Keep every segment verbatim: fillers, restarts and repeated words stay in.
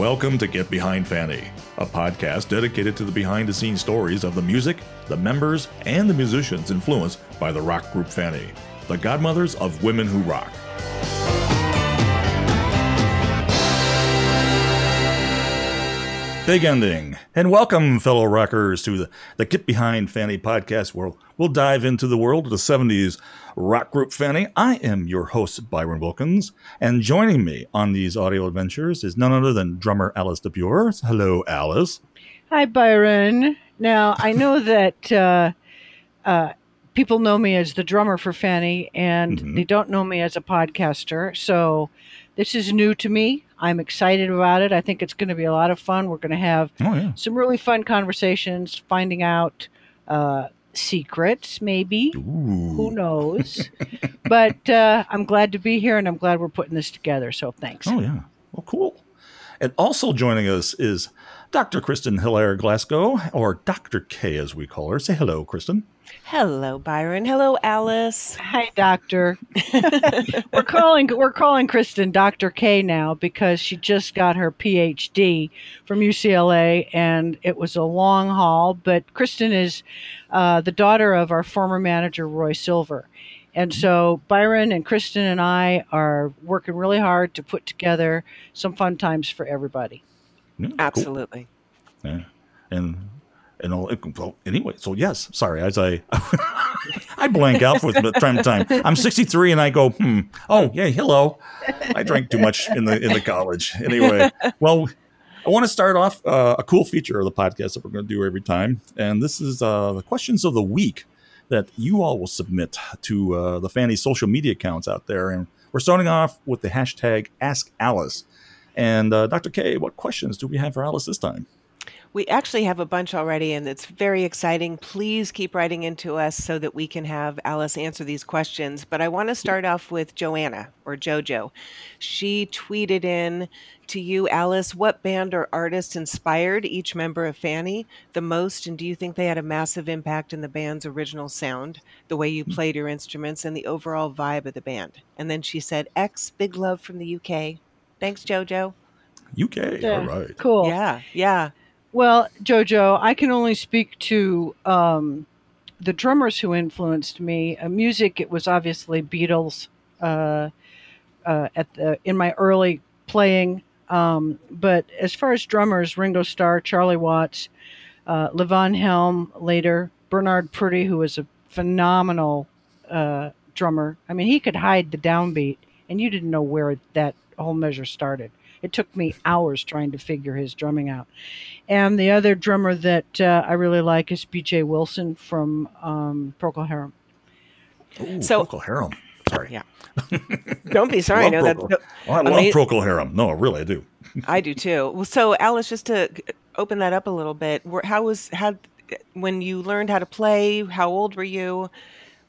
Welcome to Get Behind Fanny, a podcast dedicated to the behind-the-scenes stories of the music, the members, and the musicians influenced by the rock group Fanny, the godmothers of women who rock. Big ending, and welcome, fellow rockers, to the, the Get Behind Fanny podcast, where we'll dive into the world of the seventies rock group Fanny. I am your host, Byron Wilkins, and joining me on these audio adventures is none other than drummer Alice DeBure. Hello, Alice. Hi, Byron. Now, I know that uh, uh, people know me as the drummer for Fanny, and mm-hmm. they don't know me as a podcaster, so this is new to me. I'm excited about it. I think it's going to be a lot of fun. We're going to have oh, yeah. some really fun conversations, finding out uh secrets, maybe. Ooh. Who knows? But uh, I'm glad to be here, and I'm glad we're putting this together. So thanks. Oh, yeah. Well, cool. And also joining us is Doctor Kristen Hilaire-Glasgow, or Doctor K, as we call her. Say hello, Kristen. Hello, Byron. Hello, Alice. Hi, Doctor. we're calling we're calling Kristen Doctor K now because she just got her P H D from U C L A, and it was a long haul. But Kristen is uh, the daughter of our former manager, Roy Silver. And so Byron and Kristen and I are working really hard to put together some fun times for everybody. Yeah, absolutely. Cool. Yeah. And... And all, well, anyway, so yes, sorry, as I I blank out for time to time. I'm sixty-three and I go, hmm, oh, yeah, hello. I drank too much in the in the college. Anyway, well, I want to start off uh, a cool feature of the podcast that we're going to do every time. And this is uh, the questions of the week that you all will submit to uh, the Fanny social media accounts out there. And we're starting off with the hashtag Ask Alice. And uh, Doctor K, what questions do we have for Alice this time? We actually have a bunch already, and it's very exciting. Please keep writing into us so that we can have Alice answer these questions. But I want to start off with Joanna, or JoJo. She tweeted in to you, Alice, what band or artist inspired each member of Fanny the most, and do you think they had a massive impact in the band's original sound, the way you played your instruments, and the overall vibe of the band? And then she said, X, big love from the U K. Thanks, JoJo. U K, yeah. All right. Cool. Yeah, yeah. Well, JoJo, I can only speak to um, the drummers who influenced me. Uh, music, it was obviously Beatles uh, uh, at the, in my early playing. Um, but as far as drummers, Ringo Starr, Charlie Watts, uh, Levon Helm later, Bernard Purdie, who was a phenomenal uh, drummer. I mean, he could hide the downbeat, and you didn't know where that whole measure started. It took me hours trying to figure his drumming out. And the other drummer that uh, I really like is B J Wilson from um, Procol Harum. Ooh, so, Procol Harum. Sorry. Yeah. Don't be sorry. I know Procol. That's, no, oh, I amazing. Love Procol Harum. No, really, I do. I do too. Well, so Alice, just to open that up a little bit, how was how when you learned how to play? How old were you?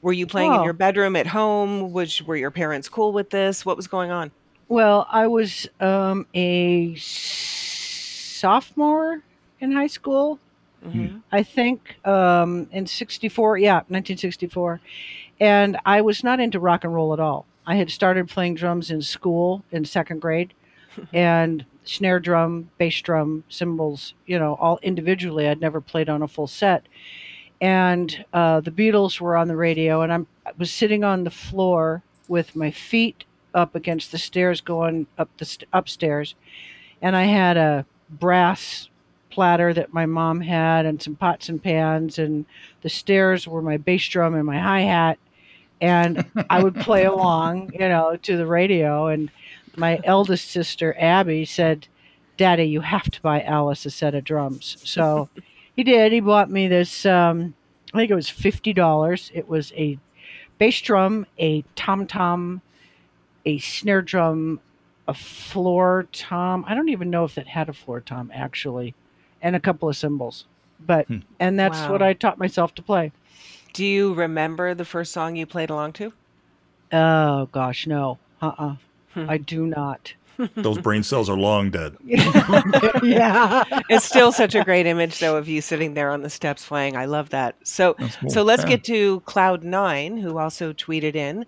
Were you playing oh. in your bedroom at home? Which were your parents cool with this? What was going on? Well, I was um, a sophomore in high school, mm-hmm. I think, um, in sixty-four. Yeah, nineteen sixty-four. And I was not into rock and roll at all. I had started playing drums in school in second grade and snare drum, bass drum, cymbals, you know, all individually. I'd never played on a full set. And uh, the Beatles were on the radio, and I'm, I was sitting on the floor with my feet up against the stairs going up the st- upstairs, and I had a brass platter that my mom had and some pots and pans, and the stairs were my bass drum and my hi-hat, and I would play along, you know, to the radio. And my eldest sister Abby said, Daddy, you have to buy Alice a set of drums. So he did. He bought me this um I think it was fifty dollars. It was a bass drum, a tom-tom, a snare drum, a floor tom. I don't even know if it had a floor tom, actually, and a couple of cymbals. But hmm. And that's wow. what I taught myself to play. Do you remember the first song you played along to? Oh, gosh, no. Uh-uh. Hmm. I do not. Those brain cells are long dead. Yeah. It's still such a great image, though, of you sitting there on the steps playing. I love that. So cool. So let's yeah. get to Cloud Nine, who also tweeted in.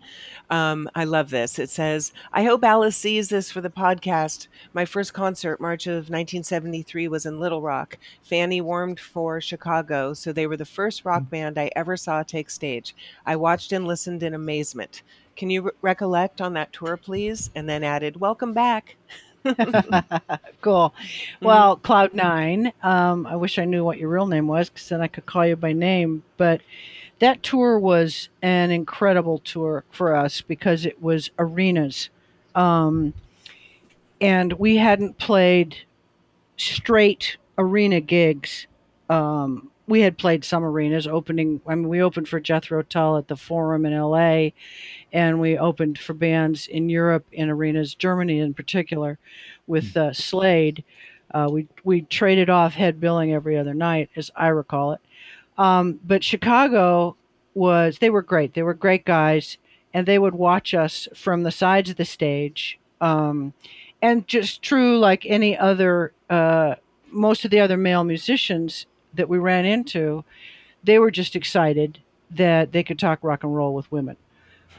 Um, I love this. It says, I hope Alice sees this for the podcast. My first concert, March of nineteen seventy-three, was in Little Rock. Fanny warmed for Chicago, so they were the first rock band I ever saw take stage. I watched and listened in amazement. Can you re- recollect on that tour, please? And then added, welcome back. Cool. Well, Cloud Nine, um, I wish I knew what your real name was, because then I could call you by name. But that tour was an incredible tour for us because it was arenas. Um, and we hadn't played straight arena gigs. Um, we had played some arenas opening. I mean, we opened for Jethro Tull at the Forum in L A, and we opened for bands in Europe in arenas, Germany in particular, with uh, Slade. Uh, we we traded off head billing every other night, as I recall it. Um, but Chicago was, they were great. They were great guys, and they would watch us from the sides of the stage. Um, and just true, like any other, uh, most of the other male musicians that we ran into, they were just excited that they could talk rock and roll with women.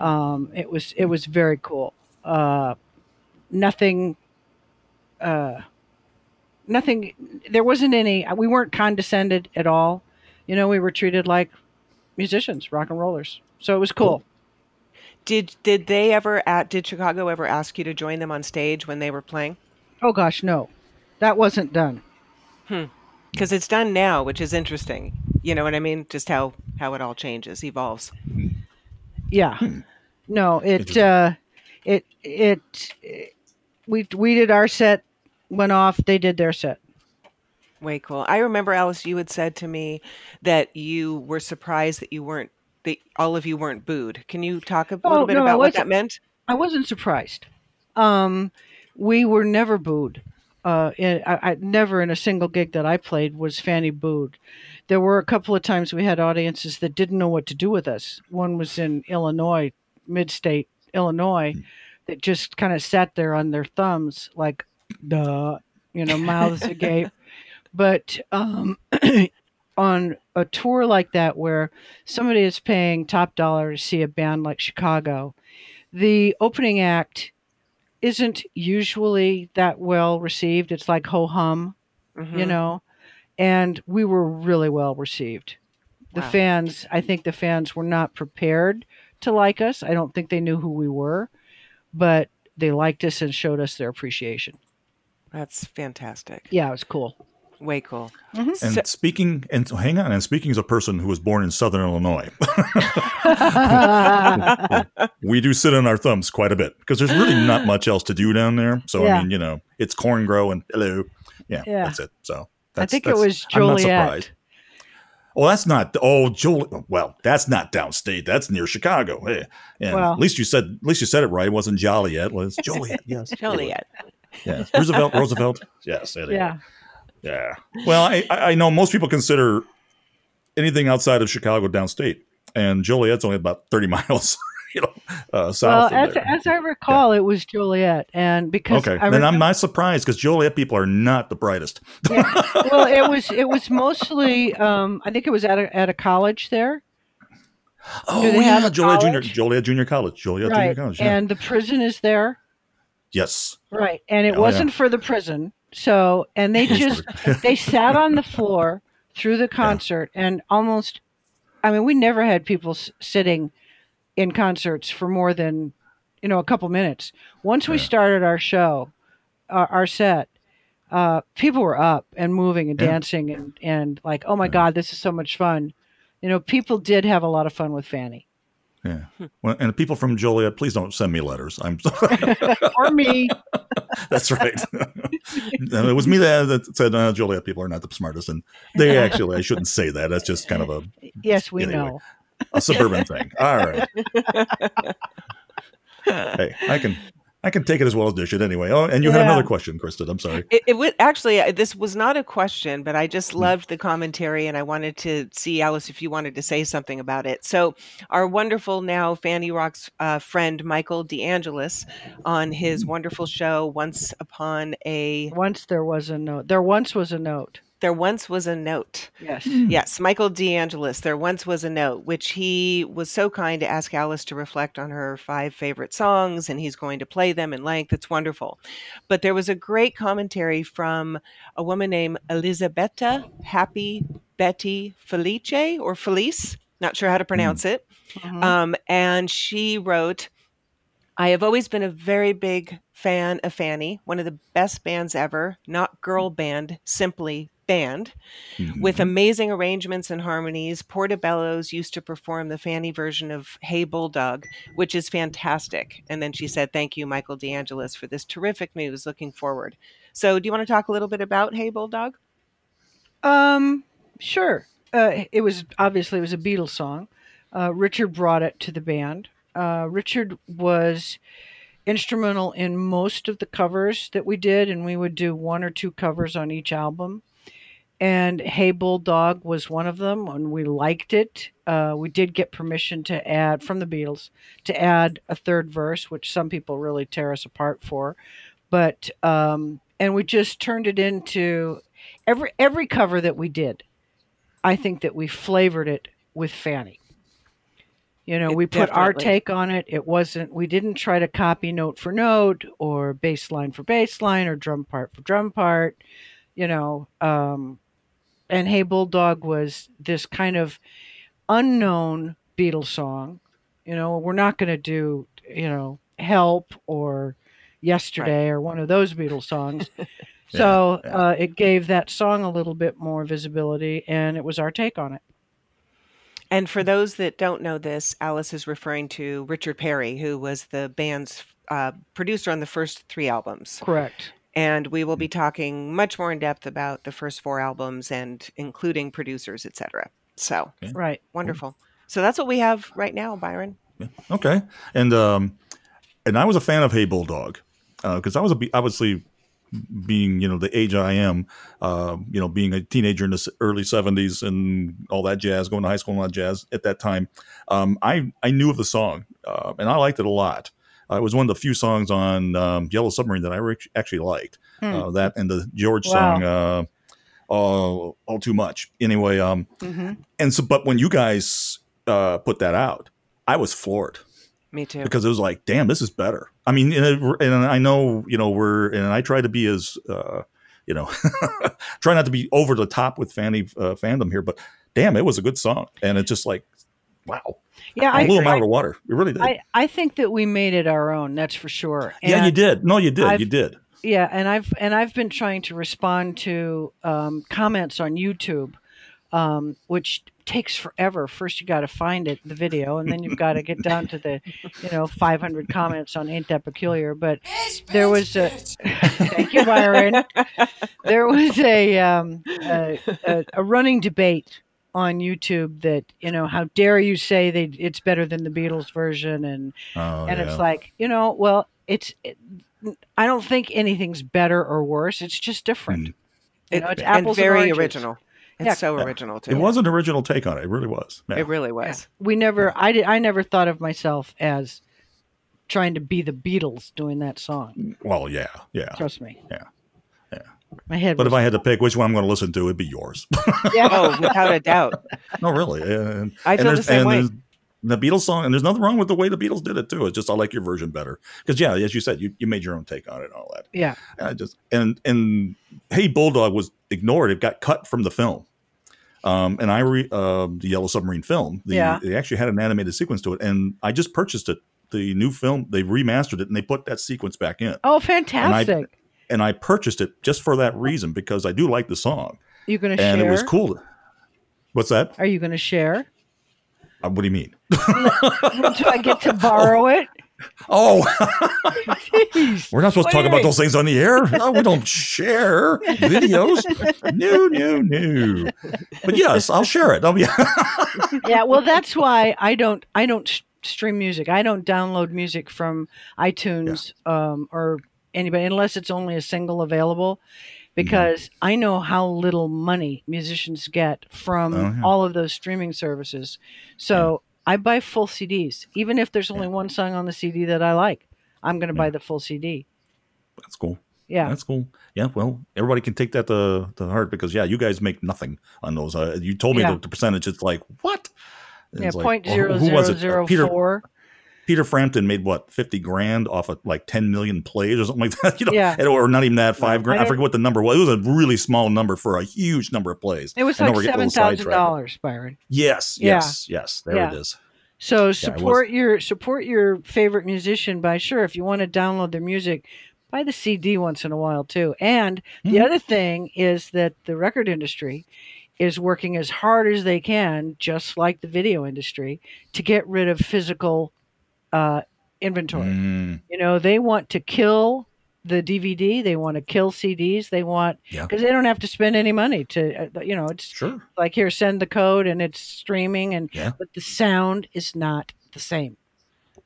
Um, it was, it was very cool. Uh, nothing, uh, nothing, there wasn't any, we weren't condescended at all. You know, we were treated like musicians, rock and rollers. So it was cool. cool. Did, did they ever at, did Chicago ever ask you to join them on stage when they were playing? Oh gosh, no, that wasn't done. Hmm. Because it's done now, which is interesting. You know what I mean? Just how, how it all changes, evolves. Yeah. No, it, uh, it, it, it, we, we did our set, went off, they did their set. Way cool. I remember, Alice, you had said to me that you were surprised that you weren't, that all of you weren't booed. Can you talk a oh, little bit no, about what that meant? I wasn't surprised. Um, we were never booed. Uh, it, I, I never in a single gig that I played was Fanny booed. There were a couple of times we had audiences that didn't know what to do with us. One was in Illinois, mid-state Illinois, mm-hmm. that just kind of sat there on their thumbs, like, duh, you know, mouths agape. But um, on a tour like that, where somebody is paying top dollar to see a band like Chicago, the opening act isn't usually that well received. It's like ho-hum, mm-hmm. you know, and we were really well received. Wow. The fans, I think the fans were not prepared to like us. I don't think they knew who we were, but they liked us and showed us their appreciation. That's fantastic. Yeah, it was cool. Way cool. Mm-hmm. And so, speaking, and so hang on, and speaking as a person who was born in Southern Illinois, we do sit on our thumbs quite a bit because there's really not much else to do down there. So, yeah. I mean, you know, it's corn grow and hello. Yeah, yeah. That's it. So that's, I think that's, it was Joliet. I'm not surprised. Well, that's not, oh, Joliet. Well, that's not downstate. That's near Chicago. Hey. And well, at least you said, at least you said it right. It wasn't Joliet. It was Joliet. Yes. Joliet. Yes. Roosevelt, Roosevelt. Yes. Anyway. Yeah. Yeah. Well, I, I know most people consider anything outside of Chicago downstate, and Joliet's only about thirty miles, you know, uh, south. Well, as, there. as I recall, yeah. It was Joliet, and because okay, I then remember, I'm not surprised because Joliet people are not the brightest. Yeah. Well, it was it was mostly um, I think it was at a, at a college there. Oh yeah, Joliet Junior Joliet Junior College, Joliet right. Junior College, yeah. And the prison is there. Yes. Right, and it oh, wasn't yeah. for the prison. So, and they just, they sat on the floor through the concert yeah. and almost, I mean, we never had people s- sitting in concerts for more than, you know, a couple minutes. Once yeah. we started our show, uh, our set, uh, people were up and moving and yeah. dancing and, and like, oh my yeah. God, this is so much fun. You know, people did have a lot of fun with Fanny. Yeah. Well, and people from Joliet, please don't send me letters. I'm sorry. Or me. That's right. It was me that said uh, Joliet people are not the smartest. And they actually, I shouldn't say that. That's just kind of a. Yes, we anyway, know. A suburban thing. All right. Hey, I can I can take it as well as dish it anyway. Oh, and you yeah. had another question, Kristen. I'm sorry. It, it was actually, this was not a question, but I just loved the commentary, and I wanted to see, Alice, if you wanted to say something about it. So our wonderful now Fanny Rocks uh, friend, Michael DeAngelis, on his wonderful show, Once Upon a... Once there was a note. There once was a note. There once was a note. Yes. Yes. Michael DeAngelis, There Once Was a Note, which he was so kind to ask Alice to reflect on her five favorite songs, and he's going to play them in length. It's wonderful. But there was a great commentary from a woman named Elisabetta Happy Betty Felice or Felice, not sure how to pronounce mm. it. Mm-hmm. Um, and she wrote, I have always been a very big fan of Fanny, one of the best bands ever, not girl band, simply band, mm-hmm. with amazing arrangements and harmonies. Portobello's used to perform the Fanny version of Hey Bulldog, which is fantastic. And then she said, thank you, Michael DeAngelis, for this terrific news. Looking forward. So do you want to talk a little bit about Hey Bulldog? Um, sure. Uh, it was obviously it was a Beatles song. Uh, Richard brought it to the band. Uh, Richard was instrumental in most of the covers that we did, and we would do one or two covers on each album. And Hey Bulldog was one of them, and we liked it. Uh, we did get permission to add, from the Beatles, to add a third verse, which some people really tear us apart for. But, um, and we just turned it into every, every cover that we did. I think that we flavored it with Fanny. You know, it we put definitely. our take on it. It wasn't, we didn't try to copy note for note or bass line for bass line or drum part for drum part, you know, um, and Hey Bulldog was this kind of unknown Beatles song. You know, we're not going to do, you know, Help or Yesterday right. or one of those Beatles songs. so yeah, yeah. Uh, it gave that song a little bit more visibility, and it was our take on it. And for those that don't know this, Alice is referring to Richard Perry, who was the band's uh, producer on the first three albums. Correct. And we will be talking much more in depth about the first four albums and including producers, et cetera. So, okay. right. Wonderful. Cool. So that's what we have right now, Byron. Yeah. Okay. And um, and I was a fan of Hey Bulldog because uh, I was a, obviously being, you know, the age I am, uh, you know, being a teenager in the early seventies and all that jazz, going to high school and all that jazz at that time. Um, I, I knew of the song uh, and I liked it a lot. Uh, it was one of the few songs on um, Yellow Submarine that I re- actually liked. Hmm. Uh, that and the George wow. song, uh, all, all Too Much. Anyway, um, mm-hmm. and so, but when you guys uh, put that out, I was floored. Me too. Because it was like, damn, this is better. I mean, and, it, and I know, you know, we're, and I try to be as, uh, you know, try not to be over the top with Fanny uh, fandom here, but damn, it was a good song. And it's just like, wow. Yeah, I blew them out of the water. It really did. I, I think that we made it our own. That's for sure. And yeah, you did. No, you did. I've, you did. Yeah, and I've and I've been trying to respond to um, comments on YouTube, um, which takes forever. First, you got to find it, the video, and then you've got to get down to the, you know, five hundred comments on "Ain't That Peculiar." But there was a thank you, Byron. There was a, um, a, a a running debate on YouTube that, you know, how dare you say they it's better than the Beatles version, and oh, and yeah. it's like, you know, well, it's it, I don't think anything's better or worse. It's just different. Mm. You know, it's and apples very and oranges. Original. It's yeah. so yeah. original too. It was an original take on it. It really was. Yeah. It really was. Yeah. We never. Yeah. I did. I never thought of myself as trying to be the Beatles doing that song. Well, yeah, yeah. Trust me. Yeah. My head but if I had to pick which one I'm going to listen to, it'd be yours. Yeah, oh, without a doubt. No, really. And, I feel and the same way. The Beatles song, and there's nothing wrong with the way the Beatles did it too. It's just I like your version better because, yeah, as you said, you, you made your own take on it and all that. Yeah. And I just and and Hey Bulldog was ignored. It got cut from the film, um, and I re, uh, the Yellow Submarine film. The, yeah. They actually had an animated sequence to it, and I just purchased it. The new film, they remastered it, and they put that sequence back in. Oh, fantastic! And I purchased it just for that reason because I do like the song. You're going to share? And it was cool. What's that? Are you going to share? Uh, what do you mean? Do I get to borrow it? Oh, we're not supposed what to talk about those things on the air. No, we don't share videos. No, no, no. But yes, I'll share it. I'll be yeah. Well, that's why I don't. I don't stream music. I don't download music from iTunes yeah. um, or anybody, unless it's only a single available, because mm-hmm. I know how little money musicians get from oh, yeah. all of those streaming services. So yeah. I buy full C Ds, even if there's only yeah. one song on the C D that I like. I'm going to yeah. buy the full C D. That's cool. Yeah, that's cool. Yeah, well, everybody can take that to, to heart, because yeah, you guys make nothing on those. Uh, you told me yeah. the, the percentage. It's like what? It's yeah, like, point zero well, who, who zero zero uh, Peter, four. Peter Frampton made what fifty grand off of like ten million plays or something like that. You know, yeah. and, or not even that five grand. I, I forget what the number was. It was a really small number for a huge number of plays. It was like seven thousand dollars, Byron. Yes, yeah. yes, yes. There yeah. it is. So support yeah, your support your favorite musician by sure if you want to download their music. Buy the C D once in a while too. And the mm-hmm. other thing is that the record industry is working as hard as they can, just like the video industry, to get rid of physical uh, inventory. Mm. You know, they want to kill the D V D. They want to kill C Ds. They want, because yeah. they don't have to spend any money to, uh, you know, it's sure. like here, send the code and it's streaming. And yeah. But the sound is not the same.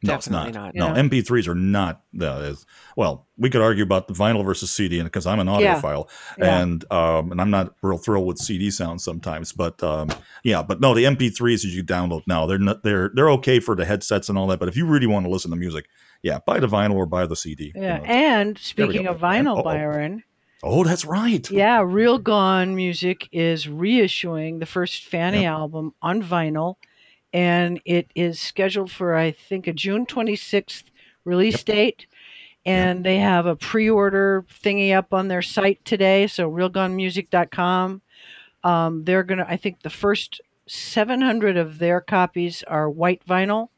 No, Definitely it's not. not no, know? M P threes are not. Uh, well, we could argue about the vinyl versus C D, because I'm an audiophile, yeah. Yeah. and um, and I'm not real thrilled with C D sounds sometimes. But um, yeah, but no, the M P threes that you download now, they're not, they're they're okay for the headsets and all that. But if you really want to listen to music, yeah, buy the vinyl or buy the C D. Yeah, you know, and speaking of vinyl, and, Byron. Oh, that's right. Yeah, Real Gone Music is reissuing the first Fanny yeah. album on vinyl. And it is scheduled for, I think, a June twenty-sixth release yep. date. And yep. they have a pre-order thingy up on their site today. So real gone music dot com. Um, they're going to, I think the first seven hundred of their copies are white vinyl.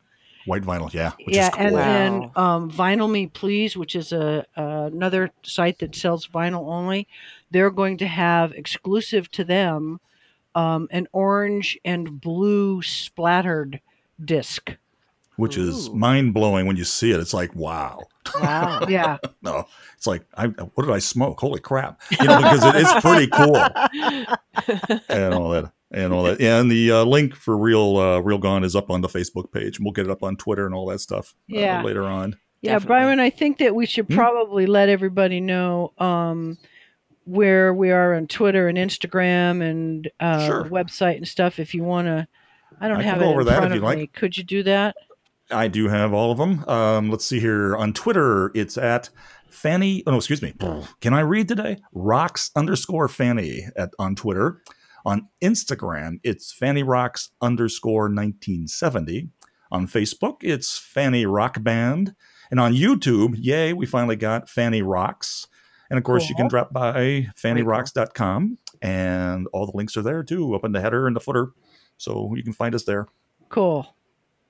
White vinyl, yeah. Which yeah, is cool. And wow. then um, Vinyl Me Please, which is a uh, another site that sells vinyl only. They're going to have exclusive to them Um, an orange and blue splattered disc, which Ooh. is mind blowing when you see it. It's like, wow, wow, yeah. No, it's like, I, what did I smoke? Holy crap! You know, because it, it's pretty cool, and all that, and all that. And the uh, link for Real uh, Real Gone is up on the Facebook page. We'll get it up on Twitter and all that stuff yeah. uh, later on. Yeah, Definitely. Byron, I think that we should probably hmm? let everybody know. Um, where we are on Twitter and Instagram and uh, sure. website and stuff. If you want to, I don't I have it in front of me. Like. Could you do that? I do have all of them. Um, let's see here. On Twitter, it's at Fanny. Oh, no, excuse me. Can I read today? Rocks underscore Fanny at, on Twitter. On Instagram, it's Fanny Rocks underscore nineteen seventy. On Facebook, it's Fanny Rock Band. And on YouTube, yay, we finally got Fanny Rocks. And, of course, cool. you can drop by fanny rocks dot com, and all the links are there, too, up in the header and the footer. So you can find us there. Cool.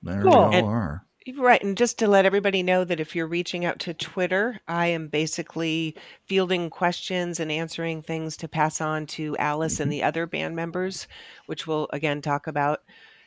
There cool. we all and, are. Right. And just to let everybody know that if you're reaching out to Twitter, I am basically fielding questions and answering things to pass on to Alice mm-hmm. and the other band members, which we'll, again, talk about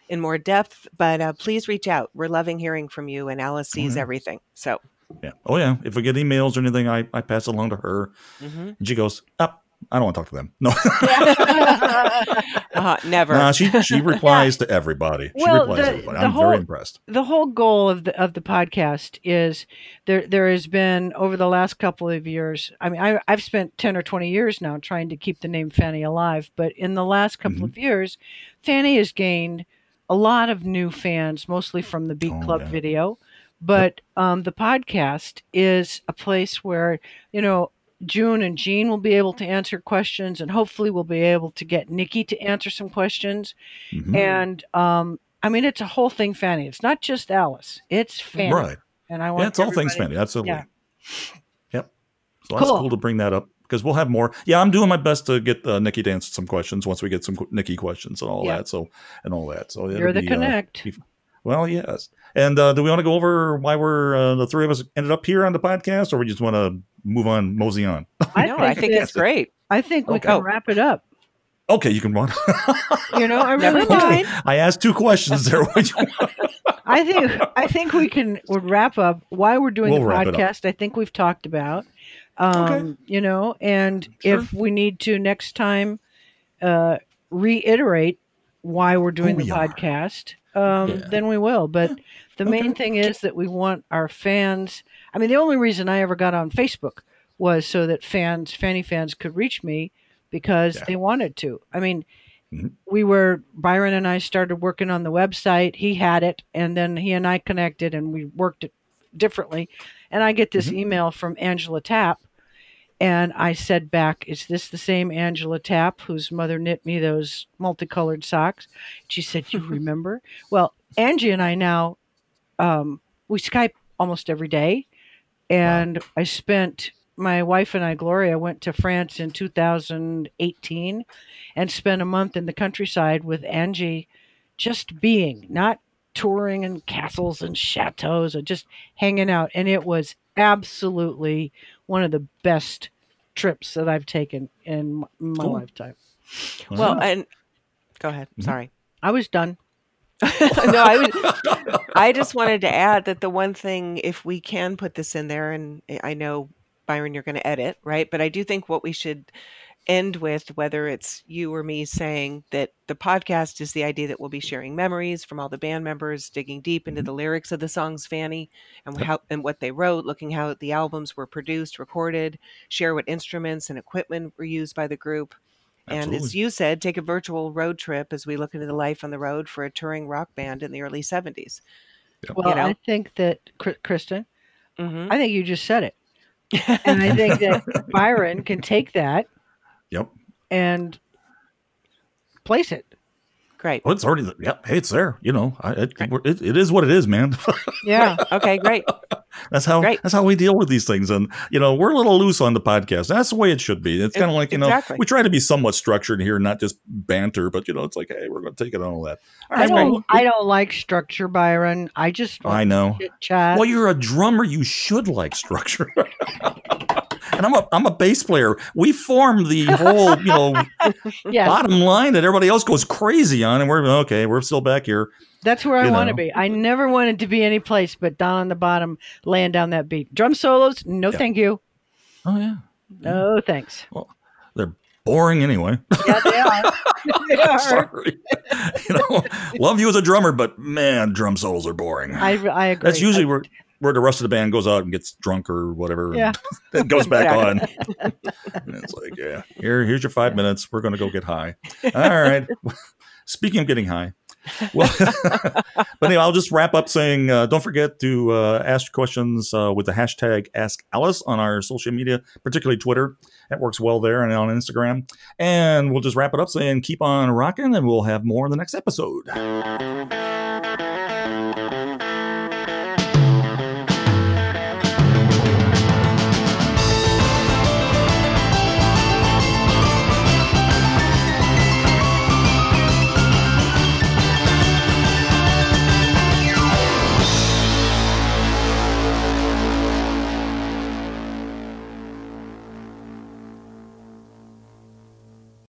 in more depth. But uh, please reach out. We're loving hearing from you, and Alice sees right. everything. So. Yeah. Oh, yeah. If we get emails or anything, I, I pass it along to her. Mm-hmm. And she goes, up. Oh, I don't want to talk to them. No. uh-huh, never. Nah, she, she replies yeah. to everybody. She well, replies the, to everybody. I'm whole, very impressed. The whole goal of the, of the podcast is there there has been, over the last couple of years, I mean, I, I've spent ten or twenty years now trying to keep the name Fanny alive. But in the last couple mm-hmm. of years, Fanny has gained a lot of new fans, mostly from the Beat oh, Club yeah. video. But um, the podcast is a place where, you know, June and Jean will be able to answer questions, and hopefully we'll be able to get Nikki to answer some questions. Mm-hmm. And um, I mean, it's a whole thing, Fanny. It's not just Alice. It's Fanny. Right. And I want yeah, it's all things Fanny. Absolutely. Yeah. Yep. So that's cool. cool to bring that up, because we'll have more. Yeah, I'm doing my best to get uh, Nikki to answer some questions once we get some Nikki questions and all yeah. that. So and all that. So you're the be, connect. Uh, be, Well, yes. And uh, do we want to go over why we're uh, the three of us ended up here on the podcast, or we just want to move on, mosey on? I know. I think it's great. I think okay. we can wrap it up. Okay, you can run. You know, I really mind. Okay. I asked two questions there. I think I think we can we'll wrap up why we're doing we'll the podcast. I think we've talked about, um, okay. you know, and sure. if we need to next time uh, reiterate why we're doing Who the we podcast. Um, yeah. Then we will. But The okay. main thing is that we want our fans. I mean, the only reason I ever got on Facebook was so that fans, Fanny fans could reach me because yeah. they wanted to. I mean, mm-hmm. we were, Byron and I started working on the website. He had it, and then he and I connected and we worked it differently. And I get this mm-hmm. email from Angela Tapp. And I said back, is this the same Angela Tapp whose mother knit me those multicolored socks? She said, you remember? Well, Angie and I now, um, we Skype almost every day. And wow. I spent, my wife and I, Gloria, went to France in two thousand eighteen and spent a month in the countryside with Angie, just being, not touring in castles and chateaus, or just hanging out. And it was absolutely one of the best trips that I've taken in my Ooh. lifetime. Wow. Well, and go ahead. Mm-hmm. Sorry. I was done. no, I was, I just wanted to add that the one thing, if we can put this in there, and I know, Byron, you're going to edit, right? But I do think what we should end with, whether it's you or me saying that the podcast is the idea that we'll be sharing memories from all the band members, digging deep into the lyrics of the songs, Fanny, and how and what they wrote, looking how the albums were produced, recorded, share what instruments and equipment were used by the group. Absolutely. And as you said, take a virtual road trip as we look into the life on the road for a touring rock band in the early seventies. Yep. Well, you know? I think that, Kristen, mm-hmm. I think you just said it. And I think that Byron can take that Yep. and place it. Great. Well, it's already, yeah, hey, it's there. You know, I, it, it, it is what it is, man. Yeah. Okay, great. That's how great. That's how we deal with these things. And, you know, we're a little loose on the podcast. That's the way it should be. It's kind of like, you exactly. know, we try to be somewhat structured here, not just banter, but, you know, it's like, hey, we're going to take it on all that. All right, I, don't, I don't like structure, Byron. I just want I know. to chat. Well, you're a drummer. You should like structure. And I'm a I'm a bass player. We form the whole, you know, yes. bottom line that everybody else goes crazy on, and we're okay. We're still back here. That's where I want to be. I never wanted to be any place but down on the bottom, laying down that beat. Drum solos, no, yeah. thank you. Oh yeah, no yeah. thanks. Well, they're boring anyway. Yeah, they are. They are. Sorry. You know, love you as a drummer, but man, drum solos are boring. I I agree. That's usually I, where. where the rest of the band goes out and gets drunk or whatever, yeah. and goes back on. And it's like, yeah, here, here's your five yeah. minutes. We're going to go get high. All right. Speaking of getting high, well, but anyway, I'll just wrap up saying, uh, don't forget to uh, ask questions uh, with the hashtag Ask Alice on our social media, particularly Twitter. That works well there, and on Instagram. And we'll just wrap it up saying, keep on rocking, and we'll have more in the next episode.